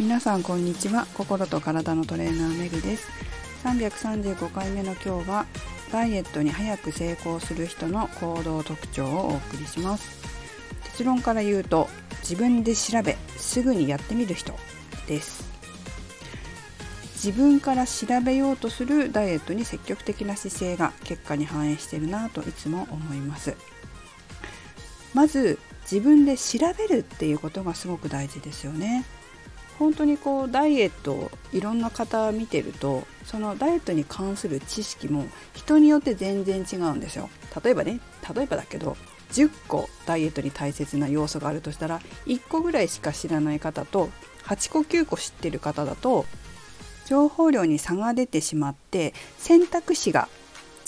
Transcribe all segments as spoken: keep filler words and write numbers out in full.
皆さんこんにちは。心と体のトレーナーめぐです。さんびゃくさんじゅうごかいめの今日はダイエットに早く成功する人の行動特徴をお送りします。結論から言うと、自分で調べすぐにやってみる人です。自分から調べようとするダイエットに積極的な姿勢が結果に反映しているなといつも思います。まず自分で調べるっていうことがすごく大事ですよね。本当にこうダイエットをいろんな方見てると、そのダイエットに関する知識も人によって全然違うんですよ。例えばね、例えばだけどじゅっこダイエットに大切な要素があるとしたら、いっこぐらいしか知らない方とはっこきゅうこ知ってる方だと、情報量に差が出てしまって選択肢が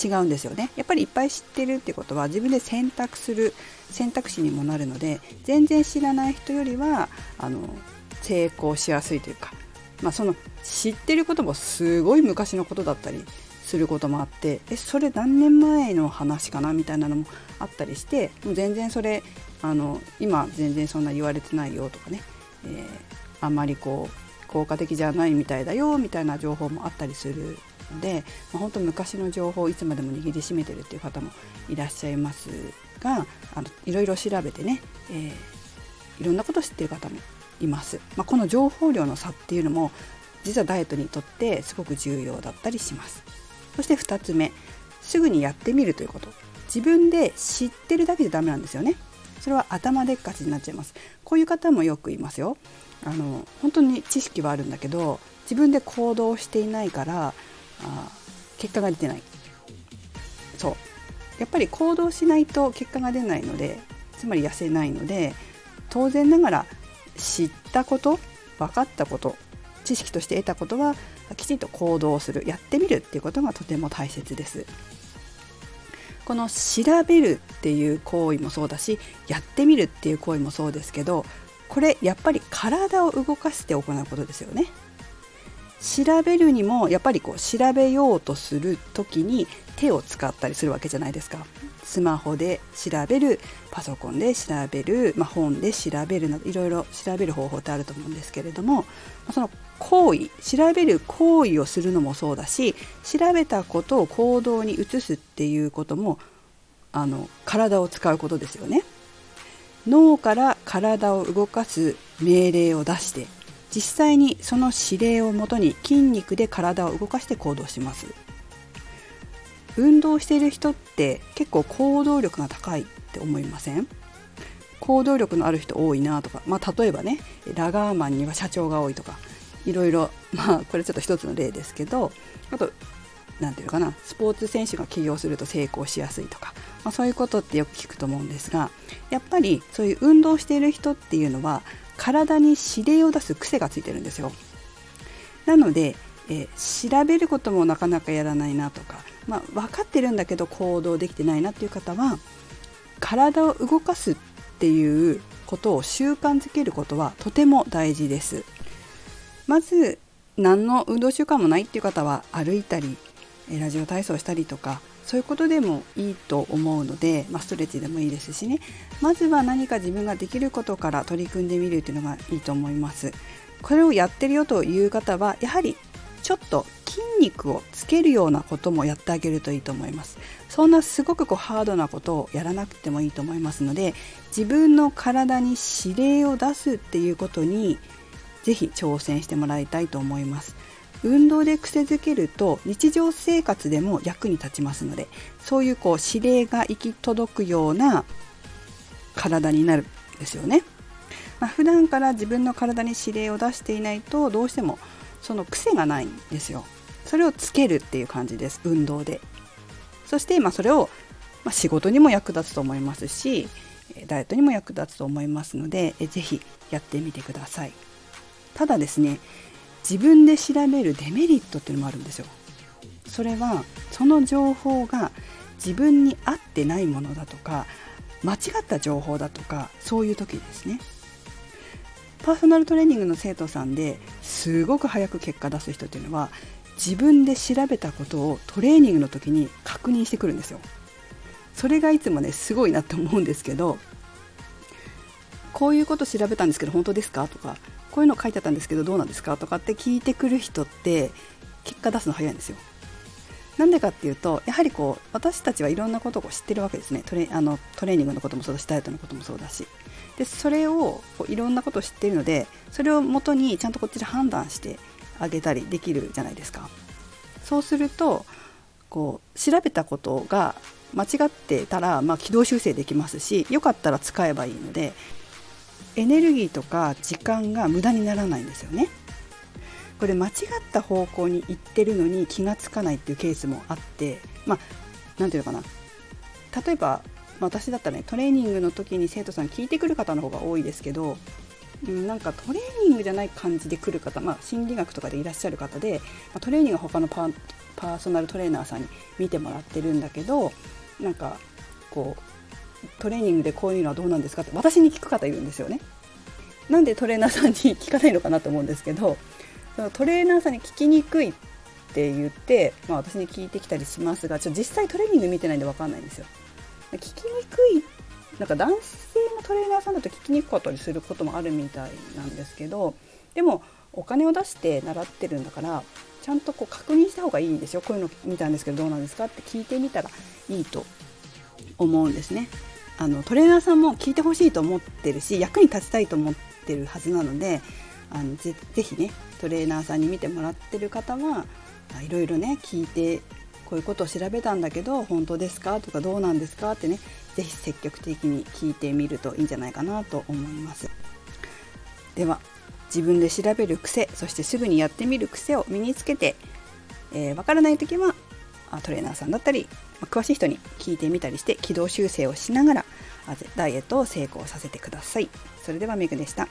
違うんですよね。やっぱりいっぱい知ってるってことは自分で選択する選択肢にもなるので、全然知らない人よりはあの成功しやすいというか、まあ、その知ってることもすごい昔のことだったりすることもあって、えそれ何年前の話かなみたいなのもあったりして、もう全然それあの今全然そんな言われてないよとかね、えー、あんまりこう効果的じゃないみたいだよみたいな情報もあったりするので、まあ、本当昔の情報をいつまでも握りしめてるっていう方もいらっしゃいますが、あのいろいろ調べてね、えー、いろんなことを知ってる方もいます、まあ、この情報量の差っていうのも実はダイエットにとってすごく重要だったりします。そしてふたつめ、すぐにやってみるということ。自分で知ってるだけじゃダメなんですよね。それは頭でっかちになっちゃいます。こういう方もよくいますよ。あの本当に知識はあるんだけど自分で行動していないから、あ結果が出てない。そうやっぱり行動しないと結果が出ないので、つまり痩せないので、当然ながら知ったこと、分かったこと、知識として得たことはきちんと行動する、やってみるっていうことがとても大切です。この調べるっていう行為もそうだし、やってみるっていう行為もそうですけど、これやっぱり体を動かして行うことですよね。調べるにもやっぱりこう調べようとするときに手を使ったりするわけじゃないですか。スマホで調べる、パソコンで調べる、まあ、本で調べるなどいろいろ調べる方法ってあると思うんですけれども、その行為、調べる行為をするのもそうだし、調べたことを行動に移すっていうこともあの体を使うことですよね。脳から体を動かす命令を出して、実際にその指令をもとに筋肉で体を動かして行動します。運動している人って結構行動力が高いって思いません？行動力のある人多いなとか、まあ、例えばねラガーマンには社長が多いとか、いろいろ、まあ、これちょっと一つの例ですけど、あとなんていうかな、スポーツ選手が起業すると成功しやすいとか、まあ、そういうことってよく聞くと思うんですが、やっぱりそういう運動している人っていうのは体に指令を出す癖がついてるんですよ。なので、えー、調べることもなかなかやらないなとか、まあ、分かってるんだけど行動できてないなっていう方は、体を動かすっていうことを習慣づけることはとても大事です。まず何の運動習慣もないっていう方は、歩いたりラジオ体操したりとか、そういうことでもいいと思うので、まあ、ストレッチでもいいですしね、まずは何か自分ができることから取り組んでみるというのがいいと思います。これをやってるよという方は、やはりちょっと筋肉をつけるようなこともやってあげるといいと思います。そんなすごくこうハードなことをやらなくてもいいと思いますので、自分の体に指令を出すっていうことにぜひ挑戦してもらいたいと思います。運動で癖づけると日常生活でも役に立ちますので、そういうこう指令が行き届くような体になるんですよね。まあ、普段から自分の体に指令を出していないと、どうしてもその癖がないんですよ。それをつけるっていう感じです、運動で。そしてまあそれをまあ仕事にも役立つと思いますし、ダイエットにも役立つと思いますので、ぜひやってみてください。ただですね、自分で調べるデメリットっていうのもあるんですよ。それはその情報が自分に合ってないものだとか、間違った情報だとか、そういう時ですね。パーソナルトレーニングの生徒さんですごく早く結果出す人っていうのは、自分で調べたことをトレーニングの時に確認してくるんですよ。それがいつもねすごいなと思うんですけど、こういうこと調べたんですけど本当ですかとか、こういうの書いてあったんですけどどうなんですかとかって聞いてくる人って結果出すの早いんですよ。なんでかっていうと、やはりこう私たちはいろんなことを知ってるわけですね。トレ、あの、トレーニングのこともそうだし、ダイエットのこともそうだし、でそれをこういろんなことを知っているので、それを元にちゃんとこっちで判断してあげたりできるじゃないですか。そうするとこう調べたことが間違ってたら、まあ、軌道修正できますし、よかったら使えばいいので、エネルギーとか時間が無駄にならないんですよね。これ間違った方向に行ってるのに気がつかないっていうケースもあって、まあ、なんていうのかな、例えば、まあ、私だったらね、トレーニングの時に生徒さん聞いてくる方の方が多いですけど、うん、なんかトレーニングじゃない感じで来る方、まあ、心理学とかでいらっしゃる方で、まあ、トレーニングは他のパー、パーソナルトレーナーさんに見てもらってるんだけど、なんかこうトレーニングでこういうのはどうなんですかって私に聞く方いるんですよね。なんでトレーナーさんに聞かないのかなと思うんですけど、トレーナーさんに聞きにくいって言って、まあ、私に聞いてきたりしますが、ちょっと実際トレーニング見てないんで分かんないんですよ。聞きにくい、なんか男性のトレーナーさんだと聞きにくかったりすることもあるみたいなんですけど、でもお金を出して習ってるんだからちゃんとこう確認した方がいいんですよ。こういうの見たんですけどどうなんですかって聞いてみたらいいと思うんですね。あのトレーナーさんも聞いてほしいと思ってるし、役に立ちたいと思ってるはずなので、あの ぜ, ぜひねトレーナーさんに見てもらってる方はいろいろね聞いて、こういうことを調べたんだけど本当ですかとかどうなんですかってね、ぜひ積極的に聞いてみるといいんじゃないかなと思います。では自分で調べる癖、そしてすぐにやってみる癖を身につけて、えー、分からないときはトレーナーさんだったり詳しい人に聞いてみたりして軌道修正をしながらダイエットを成功させてください。それではメグでした。